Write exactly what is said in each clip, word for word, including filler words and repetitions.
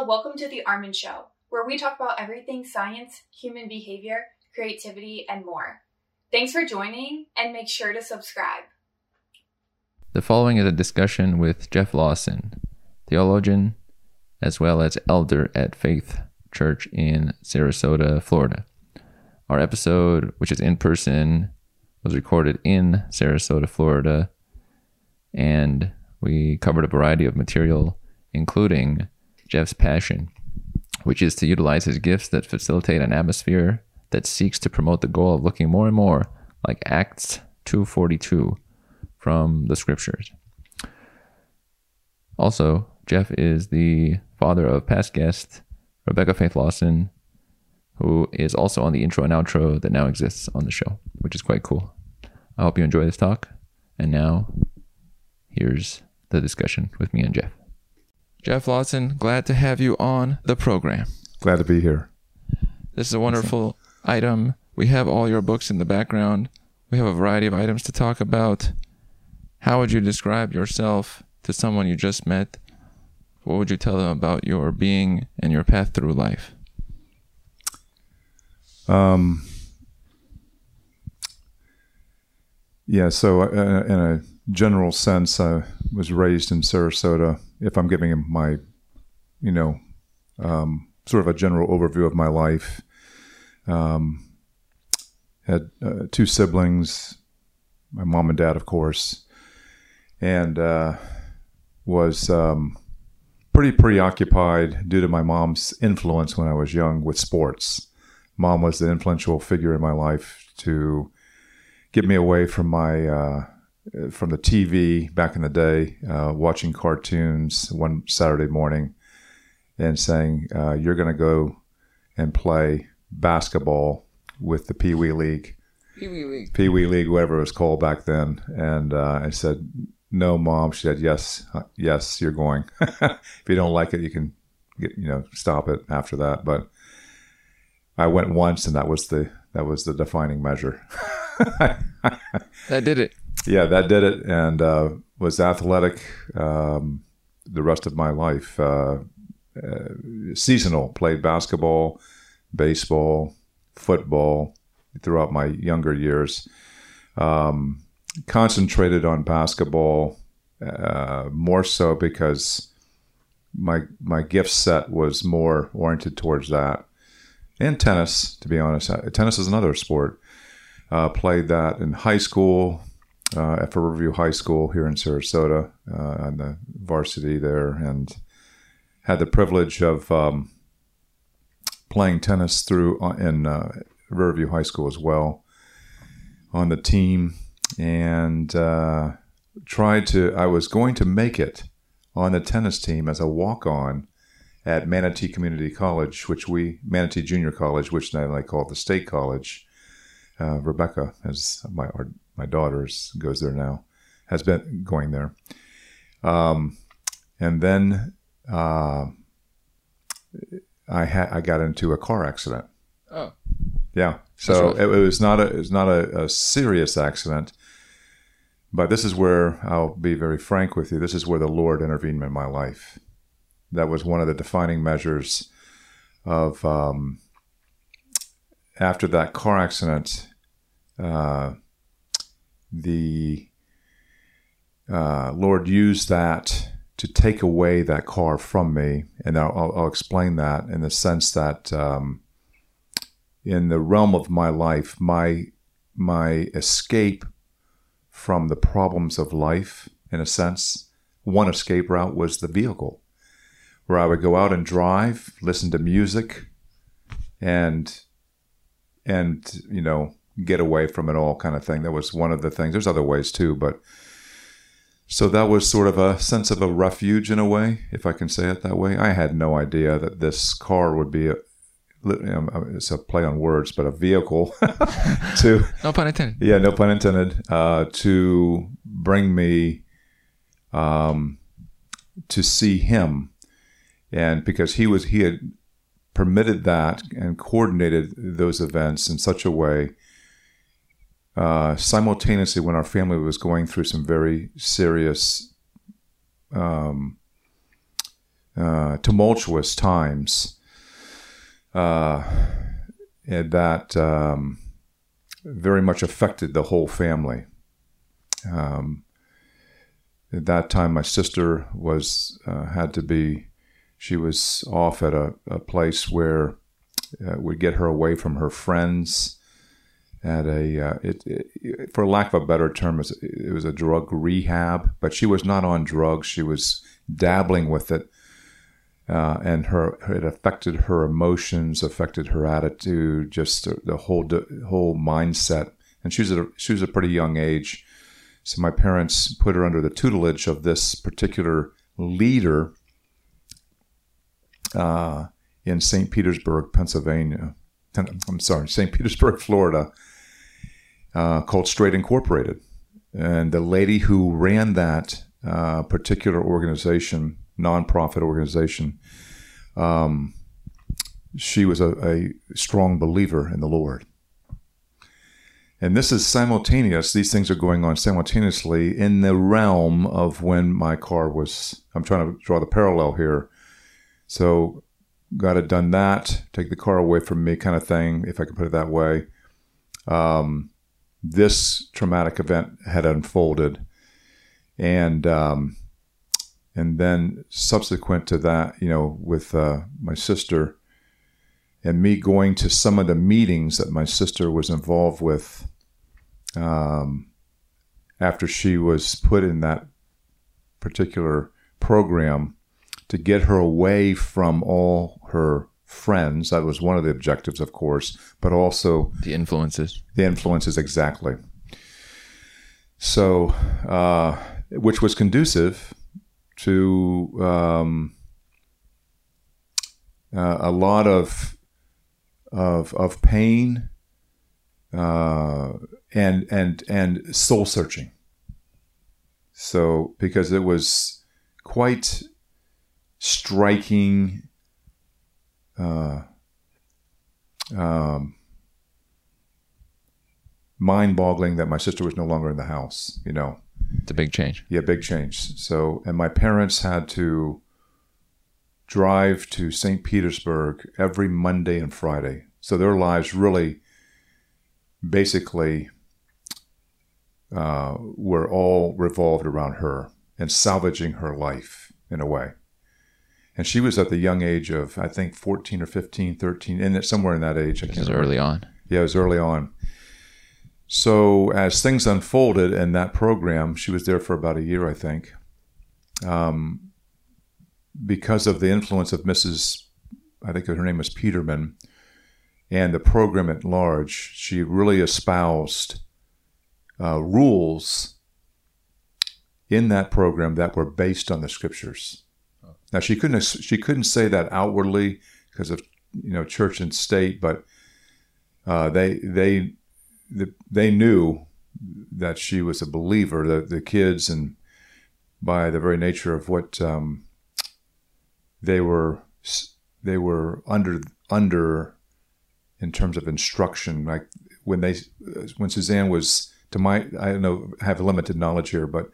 Hello, welcome to The Armin Show, where we talk about everything science, human behavior, creativity, and more. Thanks for joining, and make sure to subscribe. The following is a discussion with Jeff Lawson, theologian, as well as elder at Faith Church in Sarasota, Florida. Our episode, which is in person, was recorded in Sarasota, Florida, and we covered a variety of material, including Jeff's passion, which is to utilize his gifts that facilitate an atmosphere that seeks to promote the goal of looking more and more like Acts two forty-two from the scriptures. Also, Jeff is the father of past guest Rebecca Faith Lawson, who is also on the intro and outro that now exists on the show, which is quite cool. I hope you enjoy this talk. And now, here's the discussion with me and Jeff. Jeff Lawson, glad to have you on the program. Glad to be here. This is a wonderful item. We have all your books in the background. We have a variety of items to talk about. How would you describe yourself to someone you just met? What would you tell them about your being and your path through life? Um. Yeah, so uh, in a general sense, I was raised in Sarasota. If I'm giving my, you know, um, sort of a general overview of my life, um, had uh, two siblings, my mom and dad, of course, and uh, was um, pretty preoccupied due to my mom's influence when I was young with sports. Mom was the influential figure in my life to get me away from my... Uh, from the T V back in the day, uh, watching cartoons one Saturday morning and saying, uh, you're going to go and play basketball with the Pee Wee League. Pee Wee League. Pee Wee League, whatever it was called back then. And uh, I said, no, Mom. She said, yes, yes, you're going. If you don't like it, you can get, you know, stop it after that. But I went once, and that was the, that was the defining measure. That did it. Yeah, that did it, and uh, was athletic um, the rest of my life. Uh, uh, seasonal, played basketball, baseball, football throughout my younger years. Um, concentrated on basketball uh, more so because my my gift set was more oriented towards that. And tennis, to be honest. Tennis is another sport. Uh, played that in high school. Uh, at Riverview High School here in Sarasota, uh, on the varsity there, and had the privilege of um, playing tennis through uh, in uh, Riverview High School as well on the team, and uh, tried to. I was going to make it on the tennis team as a walk-on at Manatee Community College, which we Manatee Junior College, which now I call the State College. Uh, Rebecca, as my our, my daughter's goes there now, has been going there, um, and then uh, I had I got into a car accident. Oh, yeah. So it, it was not a it was not a, a serious accident, but this is where I'll be very frank with you. This is where the Lord intervened in my life. That was one of the defining measures of um, after that car accident. Uh, The uh, Lord used that to take away that car from me, and I'll, I'll explain that in the sense that um, in the realm of my life, my my escape from the problems of life, in a sense, one escape route was the vehicle, where I would go out and drive, listen to music, and and you know. Get away from it all kind of thing. That was one of the things. There's other ways too, but so that was sort of a sense of a refuge in a way, if I can say it that way. I had no idea that this car would be a, it's a play on words, but a vehicle to... No pun intended. Yeah, no pun intended. Uh, to bring me um, to see him. And because he was, he had permitted that and coordinated those events in such a way. Uh, simultaneously, when our family was going through some very serious um, uh, tumultuous times, uh, that um, very much affected the whole family. Um, at that time, my sister was uh, had to be, she was off at a, a place where uh, would get her away from her friends. At a, uh, it, it, for lack of a better term, it was a drug rehab, but she was not on drugs. She was dabbling with it, uh, and her it affected her emotions, affected her attitude, just the, the whole the whole mindset. And she was at a, she was a pretty young age, so my parents put her under the tutelage of this particular leader uh, in Saint Petersburg, Pennsylvania. I'm sorry, Saint Petersburg, Florida. Uh, called Straight Incorporated, and the lady who ran that uh, particular organization, nonprofit organization, um, she was a, a strong believer in the Lord. And this is simultaneous; these things are going on simultaneously in the realm of when my car was. I'm trying to draw the parallel here, so God had done that, take the car away from me, kind of thing, if I could put it that way. Um, This traumatic event had unfolded, and um, and then subsequent to that, you know, with uh, my sister and me going to some of the meetings that my sister was involved with um, after she was put in that particular program to get her away from all her friends. That was one of the objectives, of course, but also the influences. The influences, exactly. So, uh, which was conducive to um, uh, a lot of of of pain uh, and and and soul searching. So, because it was quite striking. Uh, um, mind-boggling that my sister was no longer in the house, you know. It's a big change. Yeah, big change. So, and my parents had to drive to Saint Petersburg every Monday and Friday. So their lives really basically uh, were all revolved around her and salvaging her life in a way. And she was at the young age of, I think, fourteen or fifteen, thirteen, in it, somewhere in that age. I can't remember. It was early on. Yeah, it was early on. So as things unfolded in that program, she was there for about a year, I think. Um, because of the influence of Missus, I think her name was Peterman, and the program at large, she really espoused uh, rules in that program that were based on the scriptures. Now she couldn't she couldn't say that outwardly because of, you know, church and state, but uh, they they they knew that she was a believer. The the kids, and by the very nature of what um, they were they were under under in terms of instruction. Like when they when Suzanne was to my I don't know have limited knowledge here, but.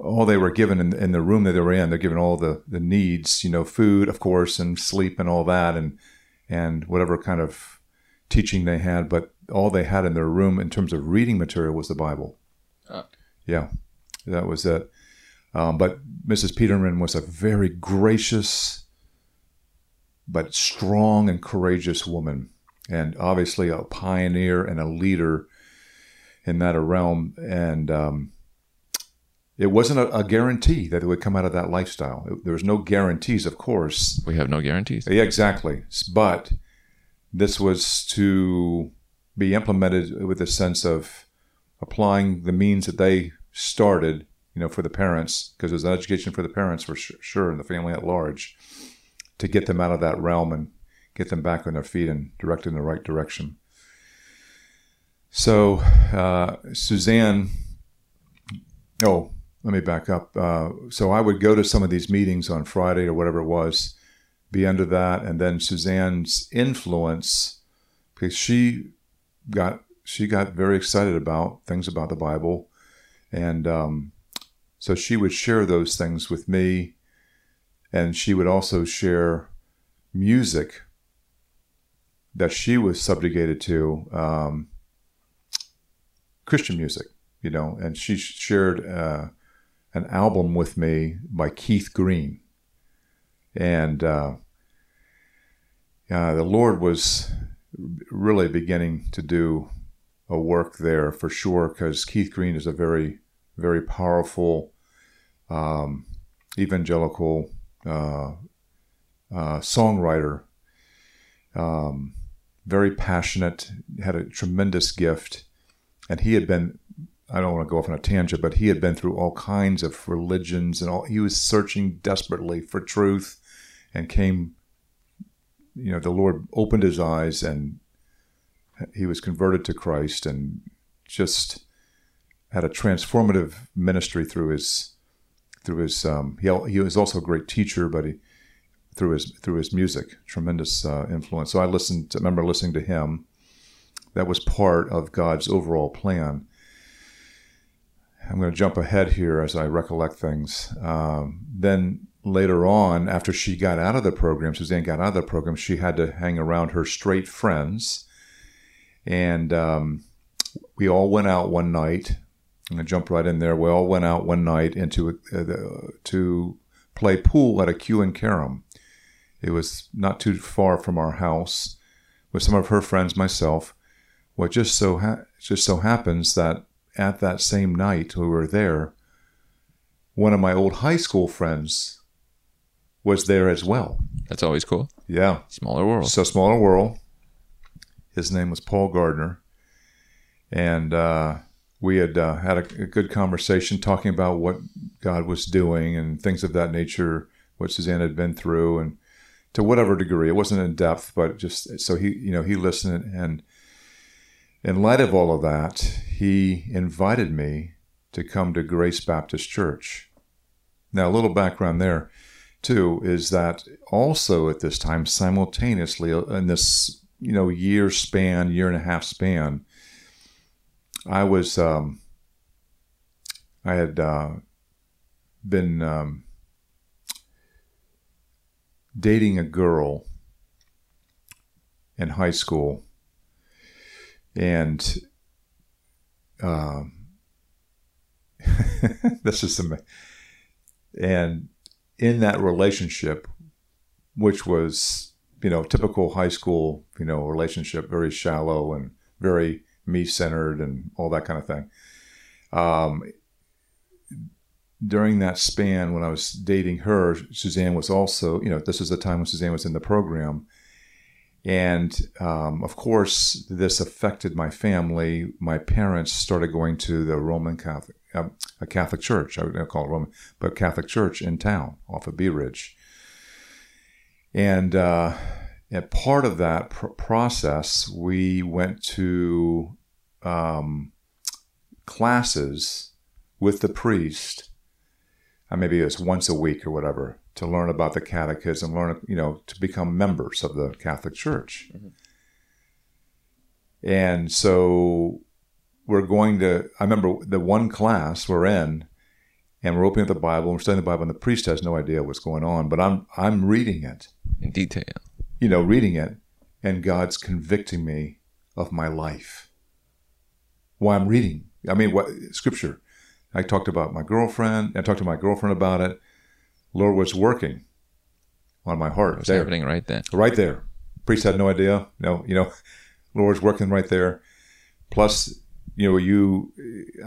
All they were given in, in the room that they were in, they're given all the, the needs, you know, food, of course, and sleep and all that, and and whatever kind of teaching they had. But all they had in their room in terms of reading material was the Bible. Oh. Yeah, that was it. Um, but Missus Peterman was a very gracious but strong and courageous woman, and obviously a pioneer and a leader in that realm. And um it wasn't a, a guarantee that it would come out of that lifestyle. It, there was no guarantees, of course. We have no guarantees. Yeah, exactly. But this was to be implemented with a sense of applying the means that they started, you know, for the parents, because it was an education for the parents for sure and the family at large, to get them out of that realm and get them back on their feet and directed in the right direction. So uh, Suzanne, oh, let me back up. Uh, so I would go to some of these meetings on Friday or whatever it was, be under that, and then Suzanne's influence, because she got she got very excited about things about the Bible, and um, so she would share those things with me, And she would also share music that she was subjugated to, um, Christian music, you know, and she shared uh, an album with me by Keith Green. And uh, uh, the Lord was really beginning to do a work there for sure, because Keith Green is a very, very powerful um, evangelical uh, uh, songwriter, um, very passionate, had a tremendous gift. And he had been, I don't want to go off on a tangent, but he had been through all kinds of religions and all. He was searching desperately for truth, and came, you know, the Lord opened his eyes and he was converted to Christ, and just had a transformative ministry through his, through his, um, he, he was also a great teacher, but he, through his, through his music, tremendous uh, influence. So I listened, I remember listening to him. That was part of God's overall plan. I'm going to jump ahead here as I recollect things. Um, then later on, after she got out of the program, Suzanne got out of the program, she had to hang around her straight friends. And um, we all went out one night. I'm going to jump right in there. We all went out one night into a, uh, to play pool at a Q and Carom. It was not too far from our house, with some of her friends, myself. Well, it just so ha- just so happens that at that same night we were there, one of my old high school friends was there as well. That's always cool. Yeah. Smaller world. So smaller world. His name was Paul Gardner. And uh, we had uh, had a, a good conversation talking about what God was doing and things of that nature, what Suzanne had been through, and to whatever degree. It wasn't in depth, but just so he, you know, he listened. And in light of all of that, he invited me to come to Grace Baptist Church. Now, a little background there, too, is that also at this time, simultaneously, in this, you know, year span, year and a half span, I was, um, I had uh, been um, dating a girl in high school. And um, this is the, and in that relationship, which was, you know, typical high school, you know, relationship, very shallow and very me-centered and all that kind of thing. Um, during that span, when I was dating her, Suzanne was also, you know, this is the time when Suzanne was in the program. And, um, of course, this affected my family. My parents started going to the Roman Catholic, uh, a Catholic church. I would call it Roman, but Catholic church in town off of Bee Ridge. And, uh, and part of that pr- process, we went to um, classes with the priest. Uh, maybe it was once a week or whatever, to learn about the catechism, learn, you know, to become members of the Catholic Church. Mm-hmm. And so we're going to, I remember the one class we're in, and we're opening up the Bible, we're studying the Bible, and the priest has no idea what's going on, but I'm I'm reading it. In detail. You know, reading it, and God's convicting me of my life. Why I'm reading. I mean, what Scripture. I talked about my girlfriend, I talked to my girlfriend about it. Lord was working on my heart. It was there. Happening right then. Right there. Priest had no idea. No, you know, Lord's working right there. Plus, you know, you,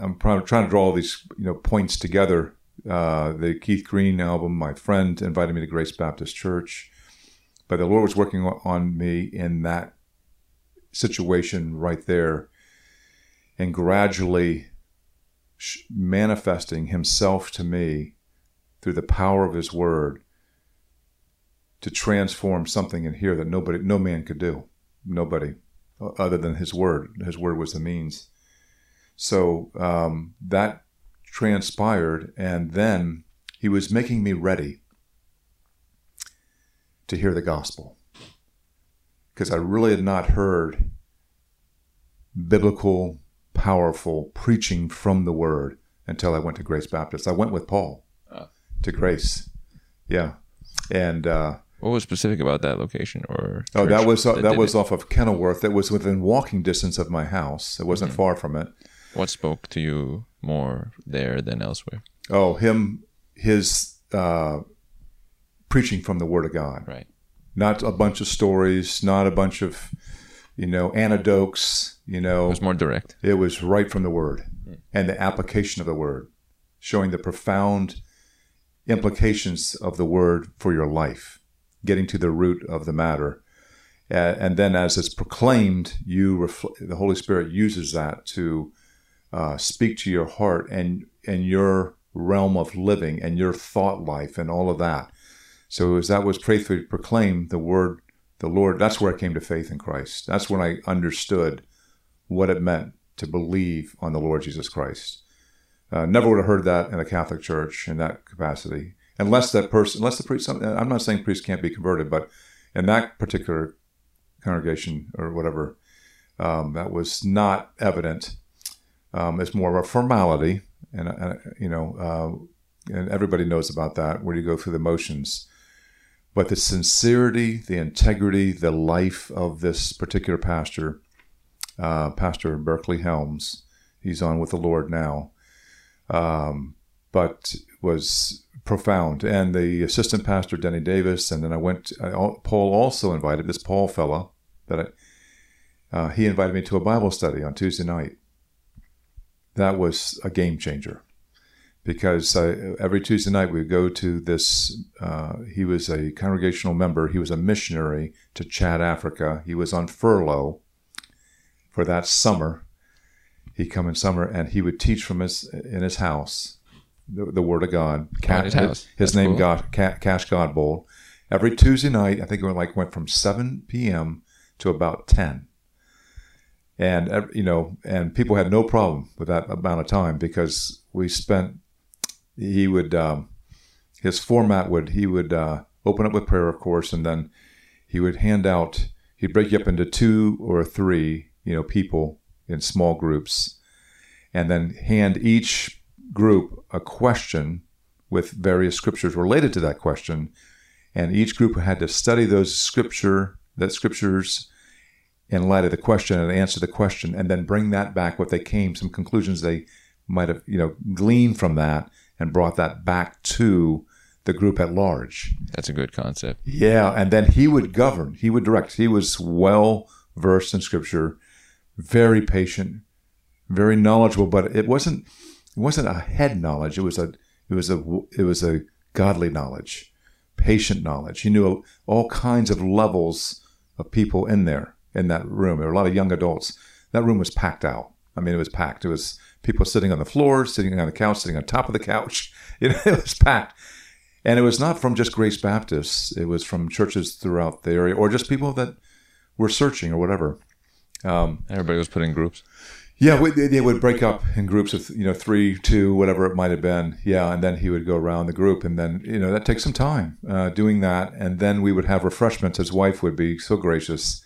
I'm trying to draw all these, you know, points together. Uh, the Keith Green album, my friend invited me to Grace Baptist Church. But the Lord was working on me in that situation right there, and gradually manifesting himself to me through the power of his word to transform something in here that nobody, no man could do. Nobody other than his word. His word was the means. So um, that transpired, and then he was making me ready to hear the gospel, because I really had not heard biblical, powerful preaching from the word until I went to Grace Baptist. I went with Paul. To Grace. Yeah. And uh, what was specific about that location? Or oh, that was uh, that, that was it? Off of Kenilworth. That was within walking distance of my house. It wasn't mm-hmm. far from it. What spoke to you more there than elsewhere? Oh, him, his uh, preaching from the Word of God. Right. Not a bunch of stories. Not a bunch of, you know, anecdotes. You know, it was more direct. It was right from the Word, mm-hmm. and the application of the Word, showing the profound implications of the Word for your life, getting to the root of the matter. Uh, and then as it's proclaimed, you refl- the Holy Spirit uses that to uh, speak to your heart and, and your realm of living and your thought life and all of that. So as that was faithfully proclaimed, the Word, the Lord, that's where I came to faith in Christ. That's when I understood what it meant to believe on the Lord Jesus Christ. Uh, never would have heard that in a Catholic church in that capacity, unless that person, unless the priest. I'm not saying priests can't be converted, but in that particular congregation or whatever, um, that was not evident. Um, it's more of a formality, and uh, you know, uh, and everybody knows about that where you go through the motions. But the sincerity, the integrity, the life of this particular pastor, uh, Pastor Berkeley Helms, he's on with the Lord now. Um, but was profound. And the assistant pastor, Denny Davis, and then I went, I, Paul also invited, this Paul fella, that I, uh, he invited me to a Bible study on Tuesday night. That was a game changer because I, every Tuesday night we would go to this, uh, he was a congregational member. He was a missionary to Chad, Africa. He was on furlough for that summer. He'd come in summer, and he would teach from his in his house, the, the Word of God. Cash, his house. his, his name, cool. God, Cash Godbold. Every Tuesday night, I think it went like went from seven p.m. to about ten. And you know, and people had no problem with that amount of time because we spent. He would, um, his format would he would uh, open up with prayer, of course, and then he would hand out. He'd break you up into two or three, you know, people in small groups, and then hand each group a question with various scriptures related to that question, and each group had to study those scripture that scriptures in light of the question and answer the question, and then bring that back what they came, some conclusions they might have, you know, gleaned from that, and brought that back to the group at large. That's a good concept. Yeah, and then he would govern, he would direct. He was well versed in scripture. Very patient, very knowledgeable, but it wasn't it wasn't a head knowledge. It was a it was a it was a godly knowledge, patient knowledge. He knew all kinds of levels of people in there in that room. There were a lot of young adults. That room was packed out. I mean, it was packed. It was people sitting on the floor, sitting on the couch, sitting on top of the couch. You know, it was packed, and it was not from just Grace Baptist. It was from churches throughout the area, or just people that were searching or whatever. Um, Everybody was put in groups. Yeah, we, they, they would break up in groups of, you know, three, two, whatever it might have been. Yeah, and then he would go around the group, and then, you know, that takes some time uh, doing that. And then we would have refreshments. His wife would be so gracious,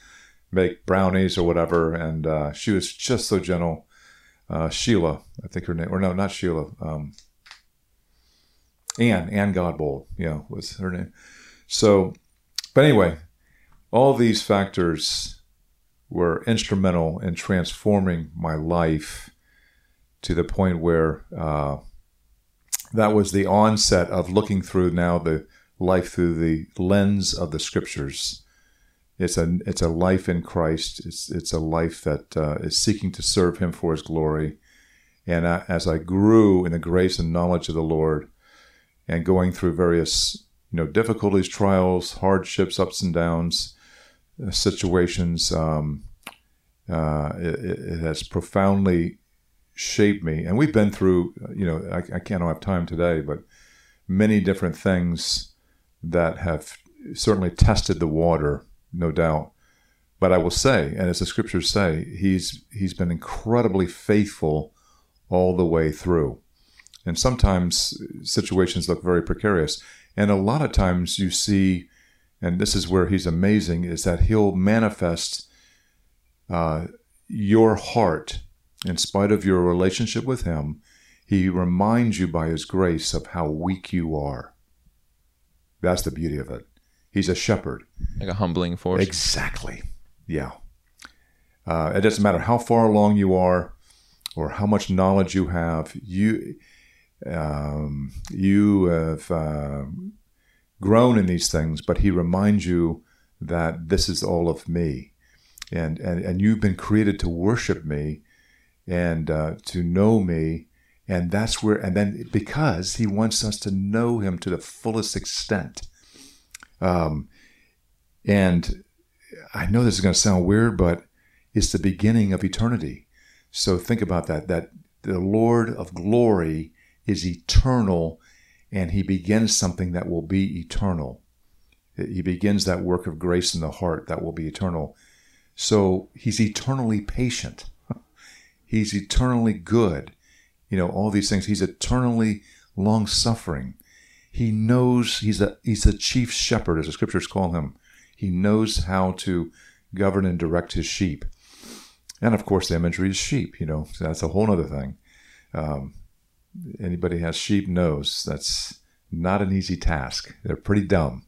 make brownies or whatever, and uh, she was just so gentle. Uh, Sheila, I think her name, or no, not Sheila. Um, Anne, Ann Godbold, yeah, was her name. So, but anyway, all these factors were instrumental in transforming my life to the point where uh, that was the onset of looking through now the life through the lens of the scriptures. It's a it's a life in Christ. It's it's a life that uh, is seeking to serve Him for His glory. And I, as I grew in the grace and knowledge of the Lord, and going through various you know difficulties, trials, hardships, ups and downs. Situations um, uh, it, it has profoundly shaped me, and we've been through. You know, I, I can't have time today, but many different things that have certainly tested the water, no doubt. But I will say, and as the scriptures say, he's he's been incredibly faithful all the way through. And sometimes situations look very precarious, and a lot of times you see. And this is where he's amazing, is that he'll manifest uh, your heart in spite of your relationship with him. He reminds you by his grace of how weak you are. That's the beauty of it. He's a shepherd. Like a humbling force. Exactly. Yeah. Uh, it doesn't matter how far along you are or how much knowledge you have. You, um, you have uh, grown in these things, but he reminds you that this is all of me. And, and, and you've been created to worship me and uh, to know me. And that's where, and then because he wants us to know him to the fullest extent. Um, and I know this is going to sound weird, but it's the beginning of eternity. So think about that, that the Lord of glory is eternal, and he begins something that will be eternal. He begins that work of grace in the heart that will be eternal. So he's eternally patient. He's eternally good. You know, all these things. He's eternally long-suffering. He knows, he's a, he's the chief shepherd, as the scriptures call him. He knows how to govern and direct his sheep. And, of course, the imagery is sheep, you know. So that's a whole other thing. Um, anybody who has sheep knows that's not an easy task. They're pretty dumb.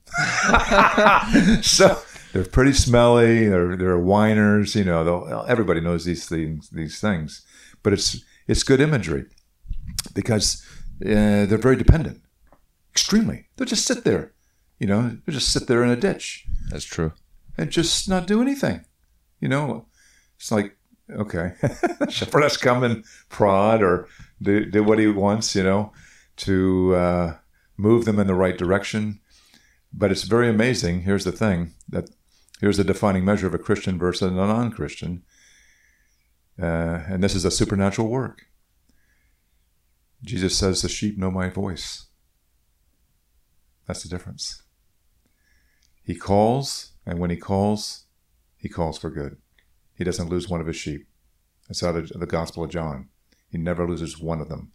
So they're pretty smelly. They're, they're whiners. You know, everybody knows these things, these things. But it's... It's good imagery because uh, they're very dependent, extremely. They'll just sit there, you know, they'll just sit there in a ditch. That's true. And just not do anything, you know. It's like, okay, shepherd has come and prod or do, do what he wants, you know, to uh, move them in the right direction. But it's very amazing. Here's the thing, that here's the defining measure of a Christian versus a non-Christian. Uh, and this is a supernatural work. Jesus says, the sheep know my voice. That's the difference. He calls, and when he calls, he calls for good. He doesn't lose one of his sheep. That's out of the Gospel of John. He never loses one of them.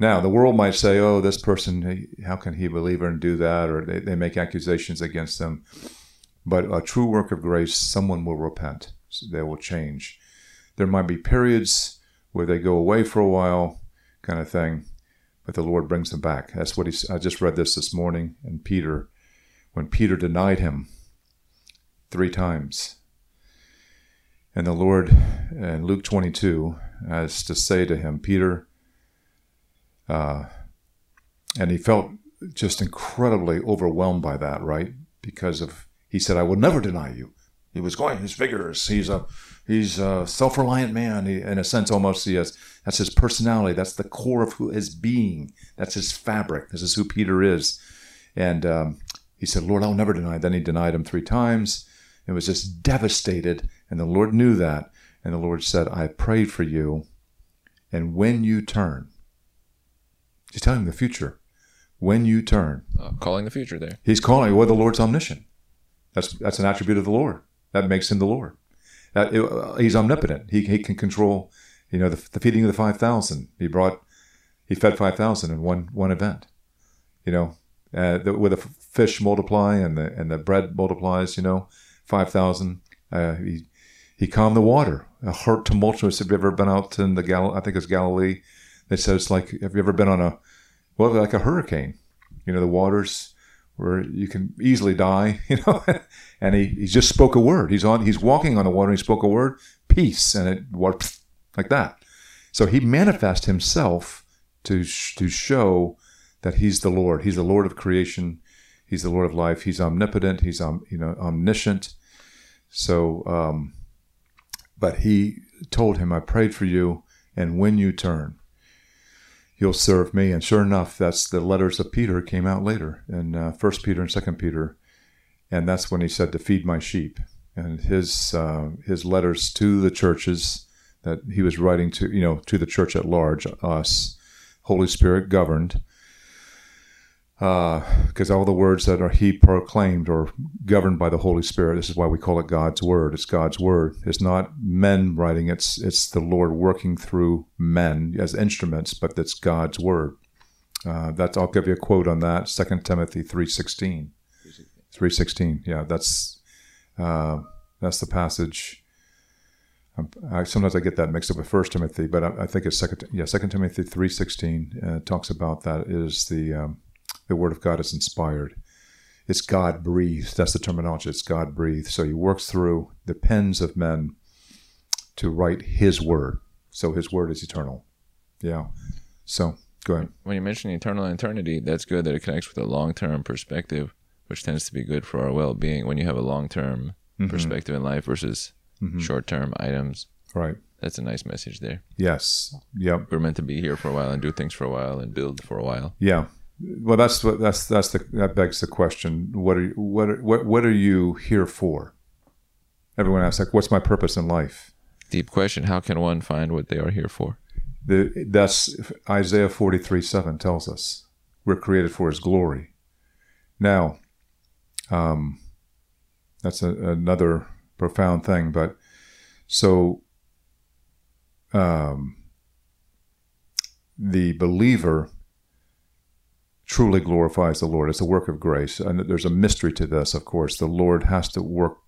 Now, the world might say, oh, this person, how can he believe and do that? Or they, they make accusations against them. But a true work of grace, someone will repent. So they will change. There might be periods where they go away for a while, kind of thing, but the Lord brings them back. That's what he's, I just read this this morning in Peter, when Peter denied him three times. And the Lord, in Luke twenty-two, has to say to him, Peter, uh, and he felt just incredibly overwhelmed by that, right? Because of, he said, I will never deny you. He was going, he's vigorous, he's a he's a self-reliant man, he, in a sense almost he is. That's his personality, that's the core of who his being, that's his fabric, this is who Peter is. And um, he said, Lord, I'll never deny. Then he denied him three times, and was just devastated, and the Lord knew that. And the Lord said, I prayed for you, and when you turn, he's telling him the future, when you turn. Uh, calling the future there. He's calling, well, the Lord's omniscient. That's, that's an attribute of the Lord. That makes him the Lord. That it, uh, he's omnipotent. He he can control, you know, the, the feeding of the five thousand. He brought, he fed five thousand in one one event, you know, uh, the, where the fish multiply and the and the bread multiplies, you know, five thousand. Uh, he he calmed the water. A heart tumultuous. Have you ever been out in the Gal? I think it's Galilee. They said it's like, have you ever been on a, well, like a hurricane? You know, the waters where you can easily die, you know, and he, he just spoke a word. He's on, he's walking on the water, and he spoke a word, peace, and it was like that. So he manifests himself to to show that he's the Lord. He's the Lord of creation. He's the Lord of life. He's omnipotent. He's um, you know, omniscient. So, um, but he told him, I prayed for you, and when you turn, you'll serve me. And sure enough, that's the letters of Peter came out later in uh, First Peter and Second Peter, and that's when he said to feed my sheep. And his uh, his letters to the churches that he was writing to, you know, to the church at large, us, Holy Spirit governed, because uh, all the words that are he proclaimed are governed by the Holy Spirit. This is why we call it God's word. It's God's word. It's not men writing. It's it's the Lord working through men as instruments, but that's God's word. Uh, that's I'll give you a quote on that. Second Timothy three sixteen. three sixteen. Yeah, that's uh, that's the passage. I'm, I, sometimes I get that mixed up with First Timothy, but I, I think it's Second. Yeah, Second Timothy three sixteen uh, talks about that. It is the um, the word of God is inspired. It's God-breathed. That's the terminology. It's God-breathed. So he works through the pens of men to write his word. So his word is eternal. Yeah. So go ahead. When you mention eternal and eternity, that's good that it connects with a long-term perspective, which tends to be good for our well-being when you have a long-term mm-hmm. perspective in life versus mm-hmm. short-term items. Right. That's a nice message there. Yes. Yep. We're meant to be here for a while and do things for a while and build for a while. Yeah. Well, that's what that's that's the that begs the question. What are you, what are, what what are you here for? Everyone asks, like, what's my purpose in life? Deep question. How can one find what they are here for? The that's Isaiah forty-three seven tells us we're created for His glory. Now, um, that's a, another profound thing. But so, um, the believer truly glorifies the Lord. It's a work of grace. And there's a mystery to this, of course. The Lord has to work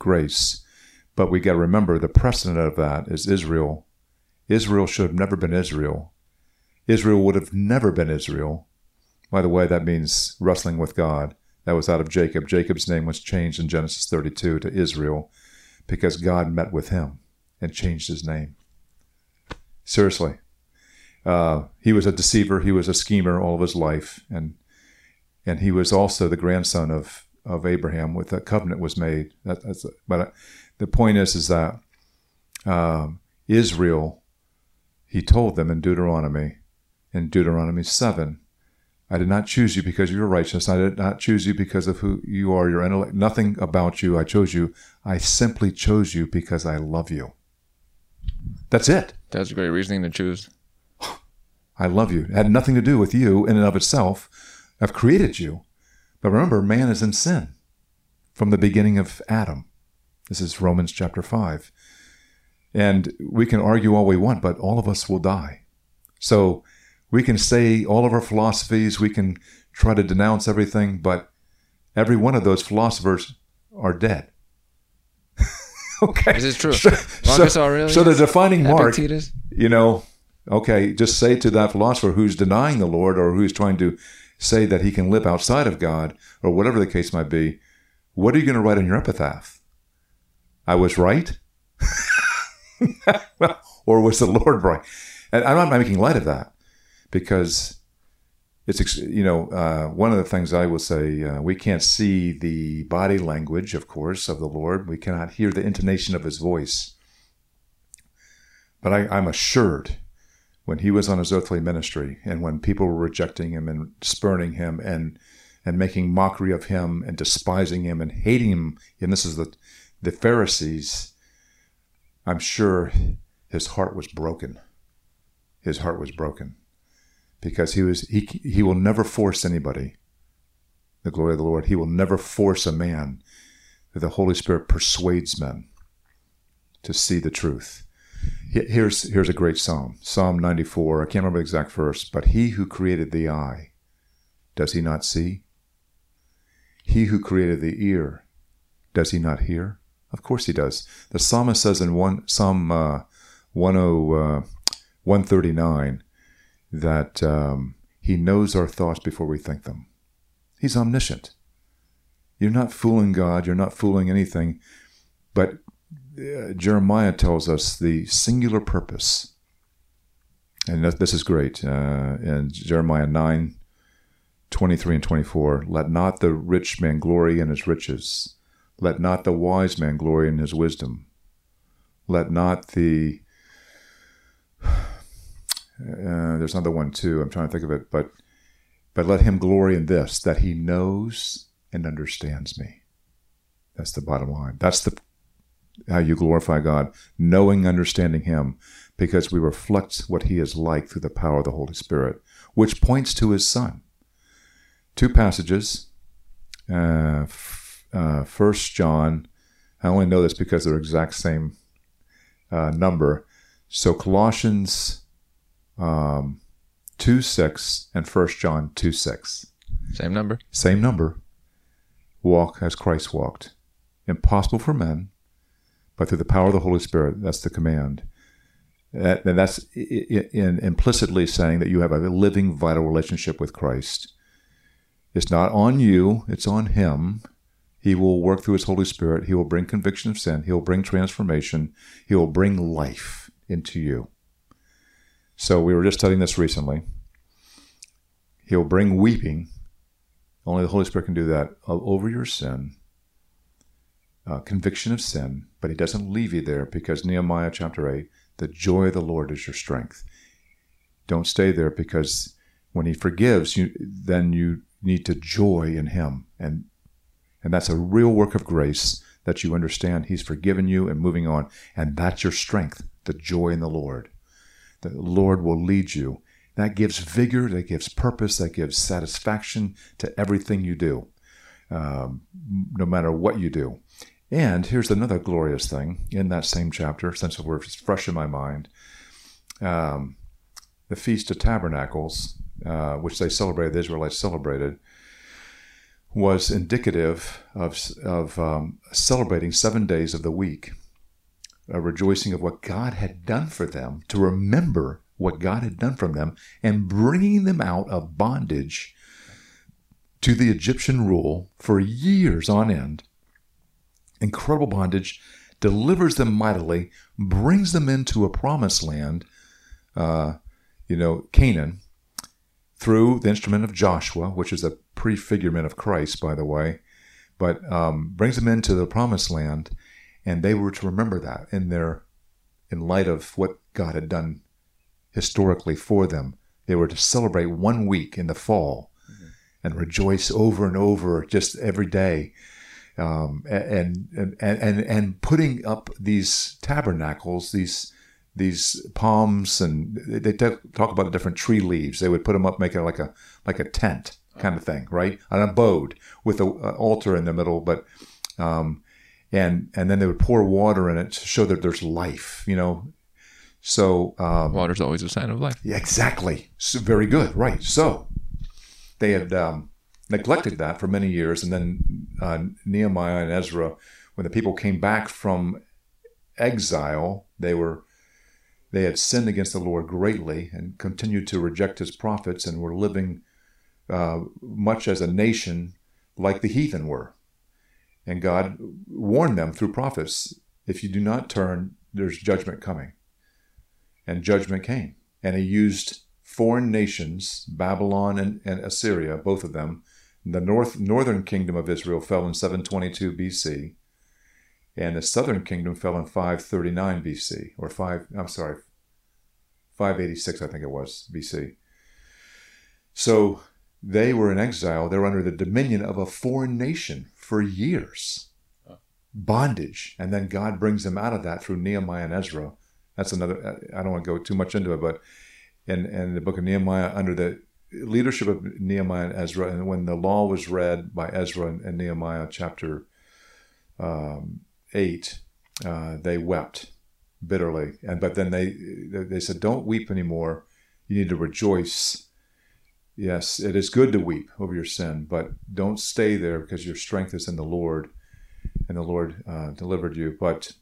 grace. But we got to remember the precedent of that is Israel. Israel should have never been Israel. Israel would have never been Israel. By the way, that means wrestling with God. That was out of Jacob. Jacob's name was changed in Genesis thirty-two to Israel because God met with him and changed his name. Seriously. Uh, he was a deceiver. He was a schemer all of his life, and and he was also the grandson of, of Abraham. With a covenant was made. That, that's a, but the point is, is that um, Israel, he told them in Deuteronomy, in Deuteronomy seven, I did not choose you because you were righteous. I did not choose you because of who you are. Your intellect, nothing about you. I chose you. I simply chose you because I love you. That's it. That's a great reasoning to choose. I love you. It had nothing to do with you in and of itself. I've created you. But remember, man is in sin from the beginning of Adam. This is Romans chapter five. And we can argue all we want, but all of us will die. So we can say all of our philosophies, we can try to denounce everything, but every one of those philosophers are dead. Okay. This is true. So, so, Aurelius, so the defining mark, you know, okay, just say to that philosopher who's denying the Lord or who's trying to say that he can live outside of God or whatever the case might be, what are you going to write on your epitaph? I was right? Or was the Lord right? And I'm not making light of that because it's, you know, uh, one of the things I will say, uh, we can't see the body language, of course, of the Lord. We cannot hear the intonation of his voice. But I, I'm assured when he was on his earthly ministry and when people were rejecting him and spurning him and and making mockery of him and despising him and hating him, and this is the the Pharisees, I'm sure his heart was broken. His heart was broken because he was he he will never force anybody. The glory of the Lord, he will never force a man. The Holy Spirit persuades men to see the truth. Here's here's a great psalm, Psalm ninety-four. I can't remember the exact verse, but he who created the eye, does he not see? He who created the ear, does he not hear? Of course he does. The psalmist says in one Psalm uh, one thirty-nine that um, he knows our thoughts before we think them. He's omniscient. You're not fooling God. You're not fooling anything, but Uh, Jeremiah tells us the singular purpose, and this is great, uh, in Jeremiah nine, twenty-three and twenty-four, let not the rich man glory in his riches, let not the wise man glory in his wisdom, let not the, uh, there's another one too, I'm trying to think of it, but, but let him glory in this, that he knows and understands me. That's the bottom line. That's the how you glorify God, knowing, understanding him, because we reflect what he is like through the power of the Holy Spirit, which points to his son. Two passages, uh, uh, First John, I only know this because they're exact same uh, number. So Colossians um, two six and First John two six. Same number. Same number. Walk as Christ walked. Impossible for men, but through the power of the Holy Spirit. That's the command. And that's in implicitly saying that you have a living, vital relationship with Christ. It's not on you, it's on him. He will work through his Holy Spirit. He will bring conviction of sin. He'll bring transformation. He will bring life into you. So we were just studying this recently. He'll bring weeping. Only the Holy Spirit can do that, over your sin, uh, conviction of sin. But he doesn't leave you there, because Nehemiah chapter eight, the joy of the Lord is your strength. Don't stay there, because when he forgives, you, then you need to joy in him. And, and that's a real work of grace, that you understand he's forgiven you and moving on. And that's your strength, the joy in the Lord. The Lord will lead you. That gives vigor, that gives purpose, that gives satisfaction to everything you do, um, no matter what you do. And here's another glorious thing in that same chapter, since we're fresh in my mind. Um, the Feast of Tabernacles, uh, which they celebrated, the Israelites celebrated, was indicative of, of um, celebrating seven days of the week, a rejoicing of what God had done for them, to remember what God had done for them, and bringing them out of bondage to the Egyptian rule for years on end. Incredible bondage, delivers them mightily, brings them into a promised land, uh, you know, Canaan, through the instrument of Joshua, which is a prefigurement of Christ, by the way, but um, brings them into the promised land, and they were to remember that in their, in light of what God had done historically for them. They were to celebrate one week in the fall, mm-hmm. and rejoice over and over just every day, um, and, and and and putting up these tabernacles, these these palms, and they talk about the different tree leaves. They would put them up, make it like a like a tent kind of thing, right? An abode with a, an altar in the middle, but um, and and then they would pour water in it to show that there's life, you know. So um, water's always a sign of life. Yeah, exactly. So, very good. Right. So they had um, neglected that for many years, and then uh, Nehemiah and Ezra, when the people came back from exile, they were they had sinned against the Lord greatly and continued to reject his prophets, and were living uh, much as a nation like the heathen were. And God warned them through prophets: if you do not turn, there's judgment coming. And judgment came. And he used foreign nations, Babylon and, and Assyria, both of them. The north northern kingdom of Israel fell in seven twenty-two B C, and the southern kingdom fell in five thirty-nine B C, or five, I'm sorry, five eighty-six, I think it was, B C. So they were in exile. They were under the dominion of a foreign nation for years. Bondage. And then God brings them out of that through Nehemiah and Ezra. That's another, I don't want to go too much into it, but in, in the book of Nehemiah, under the leadership of Nehemiah and Ezra, and when the law was read by Ezra and, and Nehemiah chapter um, eight, uh, they wept bitterly. And But then they they said, don't weep anymore. You need to rejoice. Yes, it is good to weep over your sin, but don't stay there, because your strength is in the Lord, and the Lord uh, delivered you. But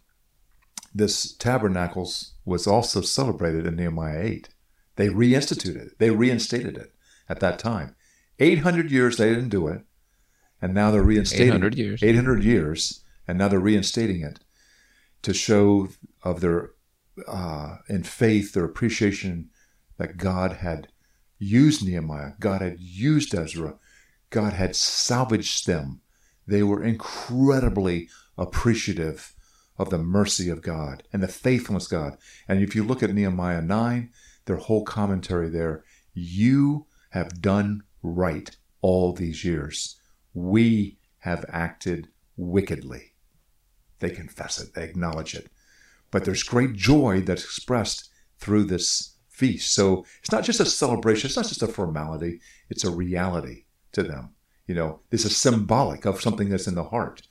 this tabernacles was also celebrated in Nehemiah eight. They reinstituted it. They reinstated it at that time. eight hundred years they didn't do it, and now they're reinstating it. eight hundred years. eight hundred years, and now they're reinstating it to show of their, uh, in faith, their appreciation that God had used Nehemiah. God had used Ezra. God had salvaged them. They were incredibly appreciative of the mercy of God and the faithfulness of God. And if you look at Nehemiah nine, their whole commentary there, you have done right all these years. We have acted wickedly. They confess it. They acknowledge it. But there's great joy that's expressed through this feast. So it's not just a celebration. It's not just a formality. It's a reality to them. You know, this is symbolic of something that's in the heart.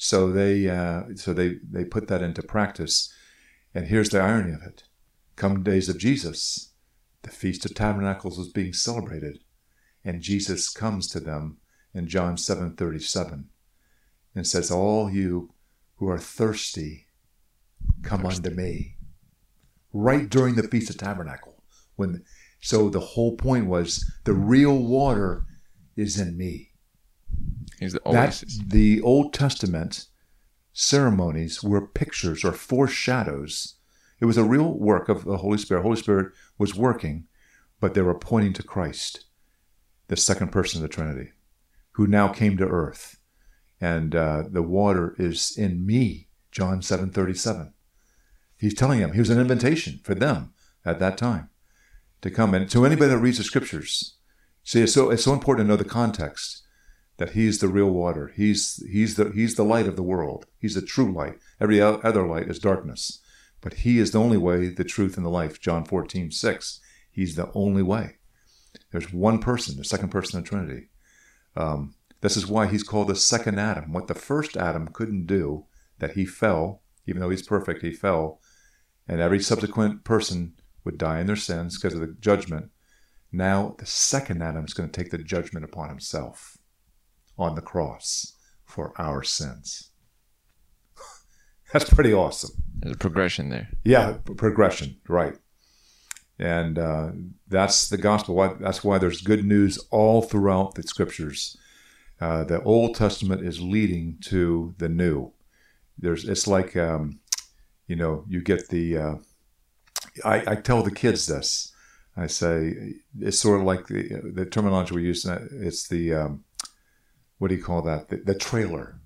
So they uh, so they, they put that into practice. And here's the irony of it. Come days of Jesus, the Feast of Tabernacles was being celebrated, and Jesus comes to them in John seven thirty-seven and says, all you who are thirsty, come thirsty. unto me. Right during the Feast of Tabernacle. When, so the whole point was, the real water is in me. He's the oasis. That, the Old Testament ceremonies were pictures or foreshadows. It was a real work of the Holy Spirit. Holy Spirit was working, but they were pointing to Christ, the second person of the Trinity, who now came to earth. And uh, the water is in me, John seven thirty-seven. He's telling them, here's an invitation for them at that time to come. And to anybody that reads the scriptures, see, it's so, it's so important to know the context, that he's the real water. He's, he's, the, he's the light of the world. He's the true light. Every other light is darkness. But he is the only way, the truth, and the life, John fourteen six. He's the only way. There's one person, the second person of the Trinity. Um, this is why he's called the second Adam. What the first Adam couldn't do, that he fell, even though he's perfect, he fell, and every subsequent person would die in their sins because of the judgment. Now the second Adam is going to take the judgment upon himself on the cross for our sins. That's pretty awesome. There's a progression there. Yeah, progression, right. And uh, that's the gospel. Why, that's why there's good news all throughout the scriptures. Uh, the Old Testament is leading to the new. There's, it's like, um, you know, you get the, uh, I, I tell the kids this. I say, it's sort of like the, the terminology we use, it's the, um, what do you call that? The, the trailer.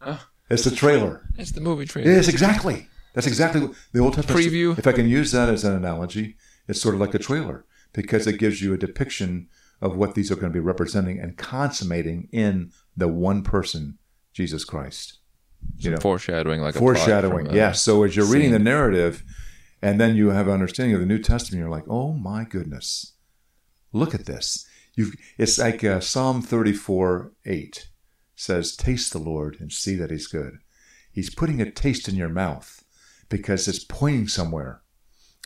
Uh, it's the trailer. It's the movie trailer. Yes, exactly. That's exactly what the Old Testament preview. If I can use that as an analogy, it's sort of like a trailer, because it gives you a depiction of what these are going to be representing and consummating in the one person, Jesus Christ. You know, foreshadowing, like foreshadowing. A yeah. So as you're scene. reading the narrative, and then you have an understanding of the New Testament, you're like, oh my goodness, look at this. You've, it's like uh, Psalm thirty-four eight says, "Taste the Lord and see that He's good." He's putting a taste in your mouth because it's pointing somewhere.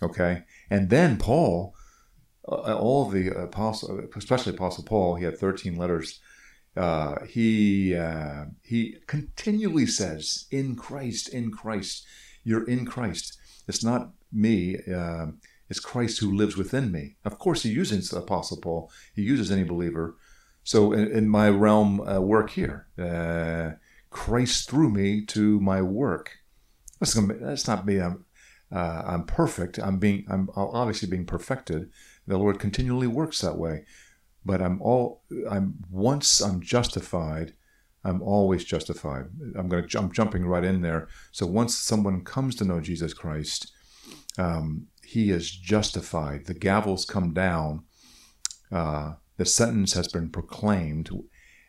Okay, and then Paul, uh, all the apostles, especially Apostle Paul, he had thirteen letters. Uh, he uh, he continually says, "In Christ, in Christ, you're in Christ. It's not me." Uh, It's Christ who lives within me. Of course, he uses the Apostle Paul. He uses any believer. So in, in my realm uh, work here, uh, Christ through me to my work. That's, gonna be, that's not me. I'm, uh, I'm perfect. I'm being. I'm obviously being perfected. The Lord continually works that way. But I'm all. I'm once I'm justified, I'm always justified. I'm going to jump jumping right in there. So once someone comes to know Jesus Christ, Um, he is justified. The gavel's come down. Uh, the sentence has been proclaimed,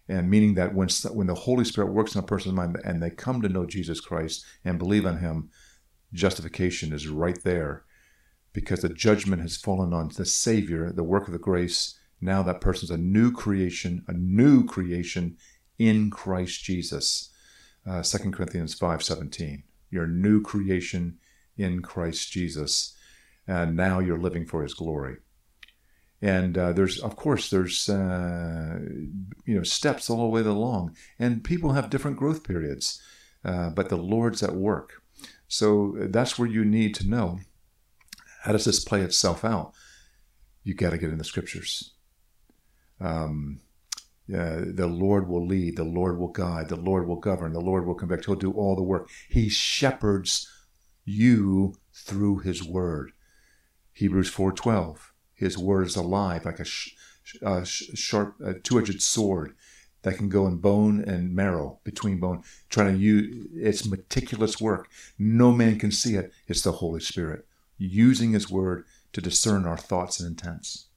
and meaning that when when the Holy Spirit works in a person's mind and they come to know Jesus Christ and believe on Him, justification is right there, because the judgment has fallen on the Savior, the work of the grace. Now that person's a new creation, a new creation in Christ Jesus. Uh, Second Corinthians five seventeen. Your new creation in Christ Jesus, and now you're living for His glory. And uh, there's, of course, there's uh, you know steps all the way along, and people have different growth periods, uh, but the Lord's at work. So that's where you need to know, how does this play itself out? You got to get in the scriptures. Um, uh, the Lord will lead, the Lord will guide, the Lord will govern, the Lord will convict. He'll do all the work. He shepherds you through His word. Hebrews four twelve, His word is alive, like a, sh- a sh- sharp, a two-edged sword that can go in bone and marrow, between bone, trying to use its meticulous work. No man can see it. It's the Holy Spirit using His word to discern our thoughts and intents.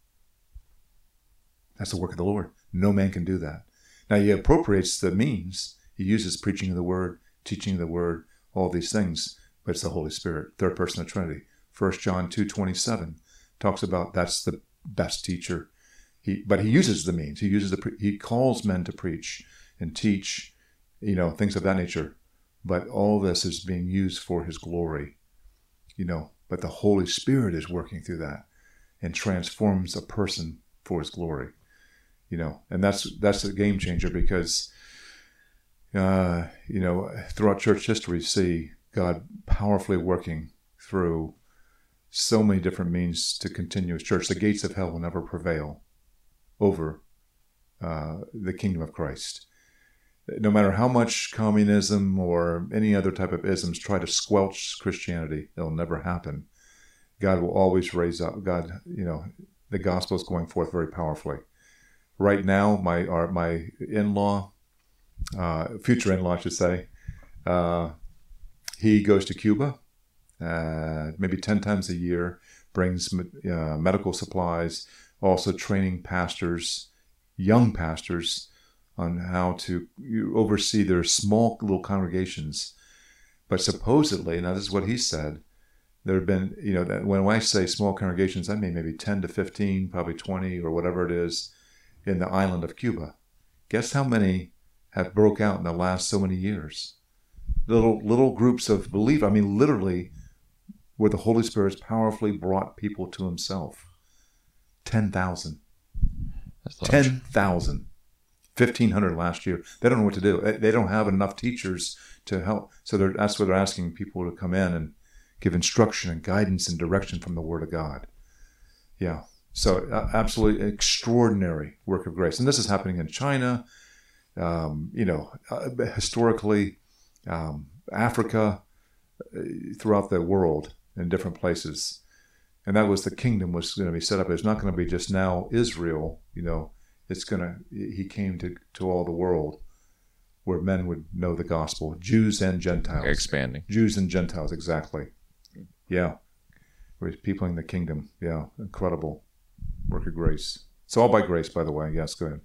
That's the work of the Lord. No man can do that. Now, He appropriates the means. He uses preaching of the word, teaching of the word, all these things. But it's the Holy Spirit, third person of the Trinity. First John two twenty-seven talks about that's the best teacher. He, but he uses the means. He uses the he calls men to preach and teach, you know, things of that nature. But all this is being used for His glory, you know. But the Holy Spirit is working through that and transforms a person for His glory, you know. And that's that's a game changer, because, uh, you know, throughout church history, see God powerfully working through so many different means to continue His church. The gates of hell will never prevail over uh, the kingdom of Christ. no matter how much communism or any other type of isms try to squelch Christianity, it'll never happen. God will always raise up. God, you know, the gospel is going forth very powerfully. Right now, my our, my in-law, uh, future in-law, I should say, uh, he goes to Cuba, uh, maybe ten times a year, brings uh, medical supplies, also training pastors, young pastors, on how to oversee their small little congregations. But supposedly, now this is what he said, there have been, you know, that when I say small congregations, I mean maybe ten to fifteen, probably twenty or whatever it is in the island of Cuba. Guess how many have broke out in the last so many years? Little little groups of belief. I mean, literally, where the Holy Spirit has powerfully brought people to himself. ten thousand. ten thousand. fifteen hundred last year. They don't know what to do. They don't have enough teachers to help. So they're, that's where they're asking people to come in and give instruction and guidance and direction from the Word of God. Yeah. So uh, absolutely extraordinary work of grace. And this is happening in China, um, you know, uh, historically, um, Africa, uh, throughout the world in different places. And that was the kingdom was going to be set up. It's not going to be just now Israel, you know. It's going to, he came to, to all the world where men would know the gospel, Jews and Gentiles. Expanding. Jews and Gentiles, exactly. Yeah. We're peopling the kingdom. Yeah. Incredible work of grace. It's all by grace, by the way. Yes, go ahead.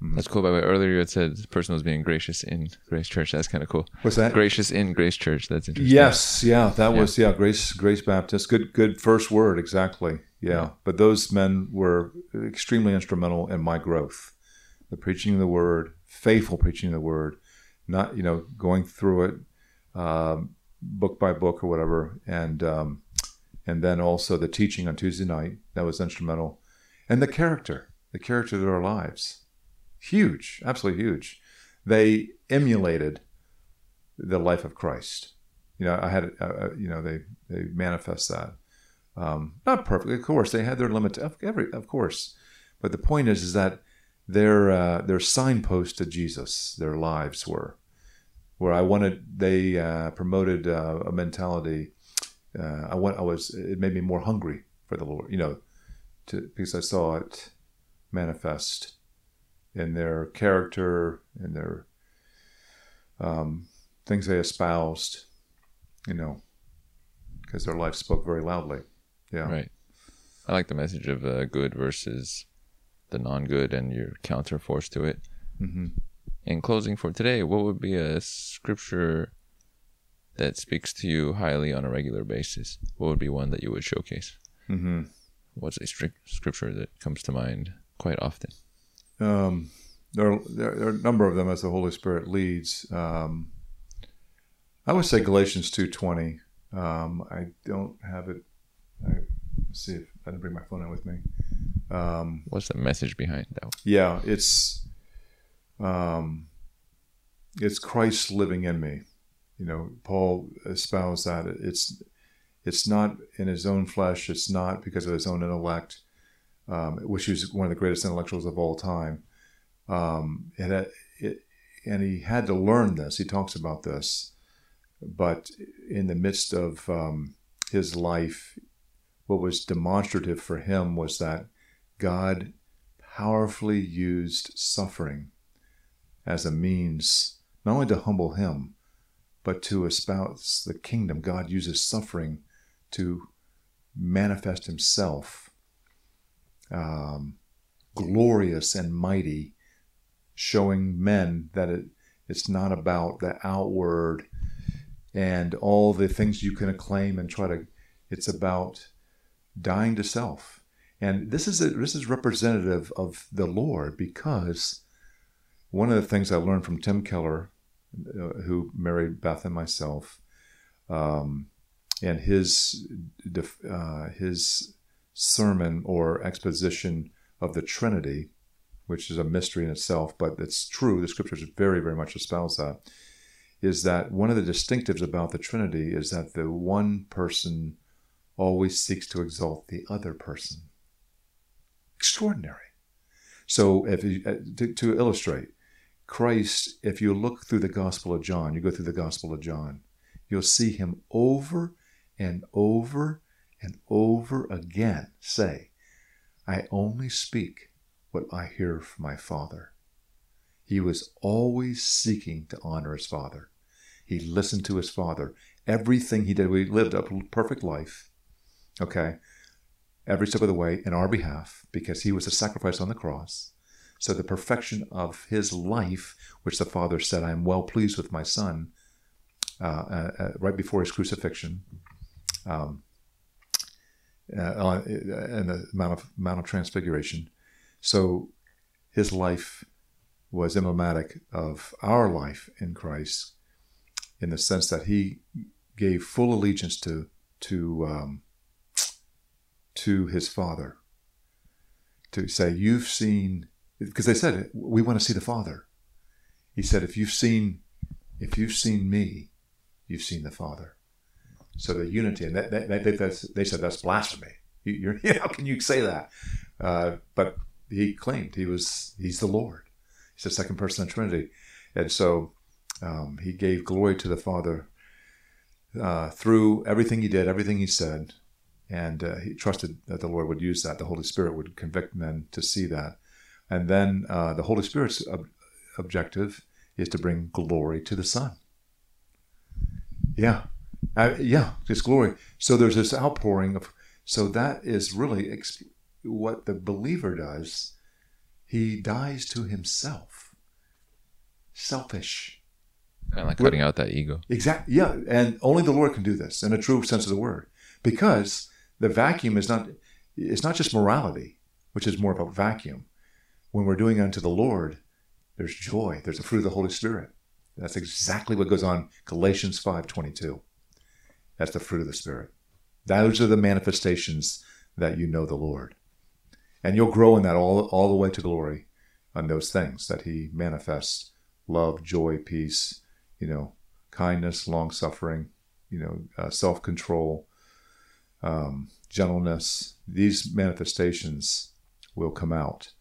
Mm-hmm. That's cool. By the way, earlier you had said the person was being gracious in Grace Church. That's kind of cool. What's that? Gracious in Grace Church. That's interesting. Yes. Yeah. That yeah. was, yeah, Grace Grace Baptist. Good, good first word. Exactly. Yeah. yeah. But those men were extremely instrumental in my growth. The preaching of the word, faithful preaching of the word, not, you know, going through it um, book by book or whatever. And, um, and then also the teaching on Tuesday night. That was instrumental. And the character, the character of their lives. Huge, absolutely huge. They emulated the life of Christ. You know, I had, uh, you know, they they manifest that. Um, not perfectly, of course. They had their limits, of every, of course. But the point is, is that their uh, their signposts to Jesus, their lives were, where I wanted. They uh, promoted uh, a mentality. Uh, I want. I was. It made me more hungry for the Lord. You know, to, because I saw it manifest in their character, in their um, things they espoused, you know, because their life spoke very loudly. Yeah. Right. I like the message of uh, good versus the non-good and your counterforce to it. Mm-hmm. In closing for today, what would be a scripture that speaks to you highly on a regular basis? What would be one that you would showcase? Mm-hmm. What's a strict scripture that comes to mind quite often? Um, there, there, there are a number of them as the Holy Spirit leads. Um, I would say Galatians two twenty. Um, I don't have it. I, let's see if I didn't bring my phone in with me. Um, What's the message behind that one? Yeah, it's um, it's Christ living in me. You know, Paul espoused that it's it's not in his own flesh. It's not because of his own intellect. Um, which he was one of the greatest intellectuals of all time. Um, and, it, and he had to learn this. He talks about this. But in the midst of um, his life, what was demonstrative for him was that God powerfully used suffering as a means, not only to humble him, but to espouse the kingdom. God uses suffering to manifest himself. Um, glorious and mighty, showing men that it, it's not about the outward and all the things you can acclaim and try to. It's about dying to self, and this is a, this is representative of the Lord, because one of the things I learned from Tim Keller, uh, who married Beth and myself, um, and his uh, his. sermon or exposition of the Trinity, which is a mystery in itself, but it's true. The scriptures very, very much espouse that. Is that one of the distinctives about the Trinity is that the one person always seeks to exalt the other person. Extraordinary. So, if you, to, to illustrate, Christ, if you look through the Gospel of John, you go through the Gospel of John, you'll see him over and over and over again say, I only speak what I hear from my Father. He was always seeking to honor his Father. He listened to his Father. Everything he did, we lived a perfect life, okay, every step of the way in our behalf, because he was a sacrifice on the cross. So the perfection of his life, which the Father said, I am well pleased with my Son, uh, uh, uh, right before his crucifixion, um, uh, on, uh, in the Mount of, Mount of Transfiguration. So his life was emblematic of our life in Christ, in the sense that he gave full allegiance to to um, to his Father. To say, you've seen... Because they said, we want to see the Father. He said, if you've seen, if you've seen me, you've seen the Father. So the unity, and that, that, that, that's, they said that's blasphemy. You, you're, how can you say that? Uh, but he claimed he was, he's the Lord. He's the second person of the Trinity. And so um, he gave glory to the Father uh, through everything he did, everything he said. And uh, he trusted that the Lord would use that. The Holy Spirit would convict men to see that. And then uh, the Holy Spirit's ob- objective is to bring glory to the Son. Yeah, I, yeah, it's glory. So there's this outpouring of, so that is really ex- what the believer does. He dies to himself. Selfish. Kind of like cutting We're, out that ego. Exactly, yeah, and only the Lord can do this in a true sense of the word. Because the vacuum is not, it's not just morality, which is more of a vacuum. When we're doing unto the Lord, there's joy. There's the fruit of the Holy Spirit. That's exactly what goes on Galatians five twenty-two. That's the fruit of the Spirit. Those are the manifestations that you know the Lord. And you'll grow in that all, all the way to glory on those things that he manifests. Love, joy, peace, you know, kindness, long-suffering, you know, uh, self-control, um, gentleness. These manifestations will come out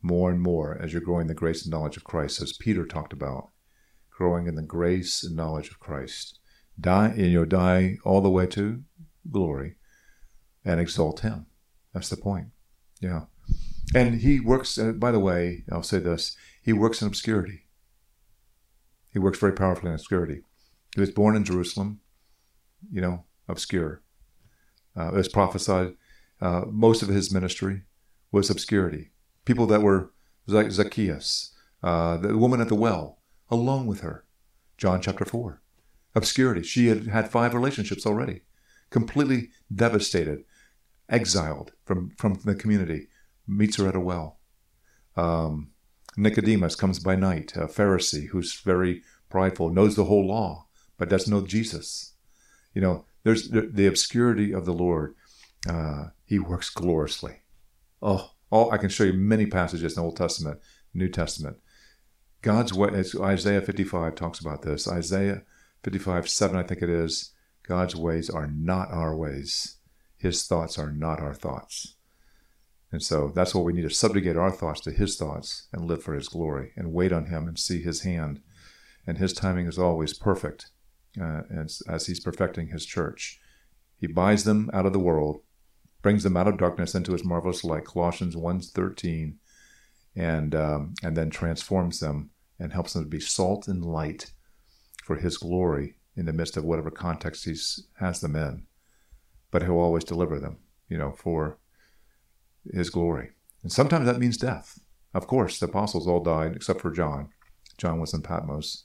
more and more as you're growing the grace and knowledge of Christ, as Peter talked about, growing in the grace and knowledge of Christ. Die, and you'll die all the way to glory and exalt him. That's the point. Yeah. And he works, uh, by the way, I'll say this, he works in obscurity. He works very powerfully in obscurity. He was born in Jerusalem, you know, obscure. Uh, it was prophesied. Uh, most of his ministry was obscurity. People that were like Zacchaeus, uh, the woman at the well, along with her. John chapter four. Obscurity. She had had five relationships already. Completely devastated, exiled from, from the community. Meets her at a well. Um, Nicodemus comes by night, a Pharisee who's very prideful, knows the whole law, but doesn't know Jesus. You know, there's the, the obscurity of the Lord. Uh, he works gloriously. Oh, All, I can show you many passages in the Old Testament, New Testament. God's way, as Isaiah fifty-five talks about this. Isaiah fifty-five, seven, I think it is. God's ways are not our ways. His thoughts are not our thoughts. And so that's what we need, to subjugate our thoughts to his thoughts and live for his glory and wait on him and see his hand. And his timing is always perfect uh, as, as he's perfecting his church. He buys them out of the world, brings them out of darkness into his marvelous light, Colossians one thirteen, and um, and then transforms them and helps them to be salt and light for his glory in the midst of whatever context he has them in. But he'll always deliver them, you know, for his glory. And sometimes that means death. Of course, the apostles all died except for John. John was in Patmos.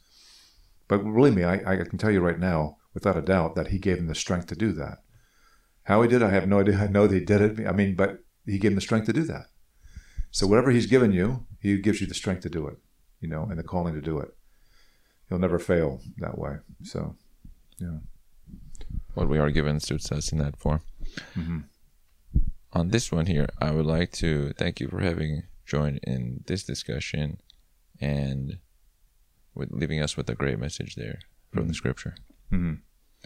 But believe me, I, I can tell you right now, without a doubt, that he gave them the strength to do that. How he did it, I have no idea. I know that he did it. I mean, but he gave him the strength to do that. So whatever he's given you, he gives you the strength to do it, you know, and the calling to do it. He'll never fail that way. So, yeah. What we are given suits us in that form. Mm-hmm. On this one here, I would like to thank you for having joined in this discussion and with leaving us with a great message there from mm-hmm. the Scripture. Mm-hmm.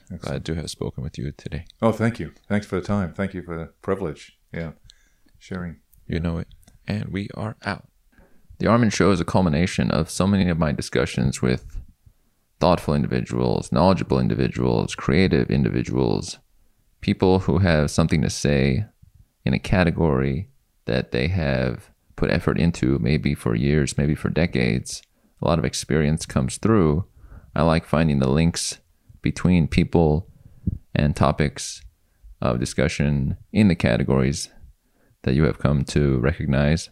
Excellent. Glad to have spoken with you today. Oh, thank you. Thanks for the time. Thank you for the privilege. Yeah. Sharing. You know it. And we are out. The Armin Show is a culmination of so many of my discussions with thoughtful individuals, knowledgeable individuals, creative individuals, people who have something to say in a category that they have put effort into, maybe for years, maybe for decades. A lot of experience comes through. I like finding the links between people and topics of discussion in the categories that you have come to recognize.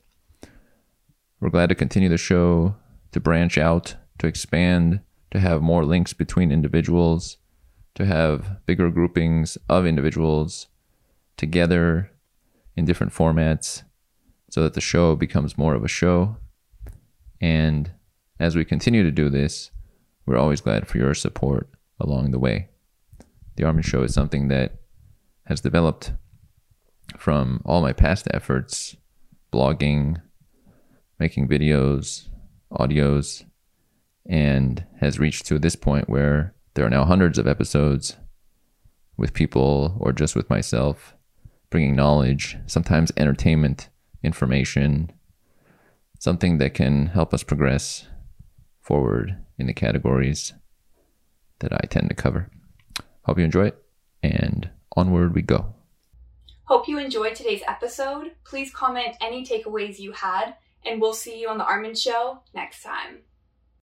We're glad to continue the show, to branch out, to expand, to have more links between individuals, to have bigger groupings of individuals together in different formats so that the show becomes more of a show. And as we continue to do this, we're always glad for your support along the way. The Armin Show is something that has developed from all my past efforts, blogging, making videos, audios, and has reached to this point where there are now hundreds of episodes with people or just with myself, bringing knowledge, sometimes entertainment, information, something that can help us progress forward in the categories that I tend to cover. Hope you enjoy it, and onward we go. Hope you enjoyed today's episode. Please comment any takeaways you had, and we'll see you on The Armin Show next time.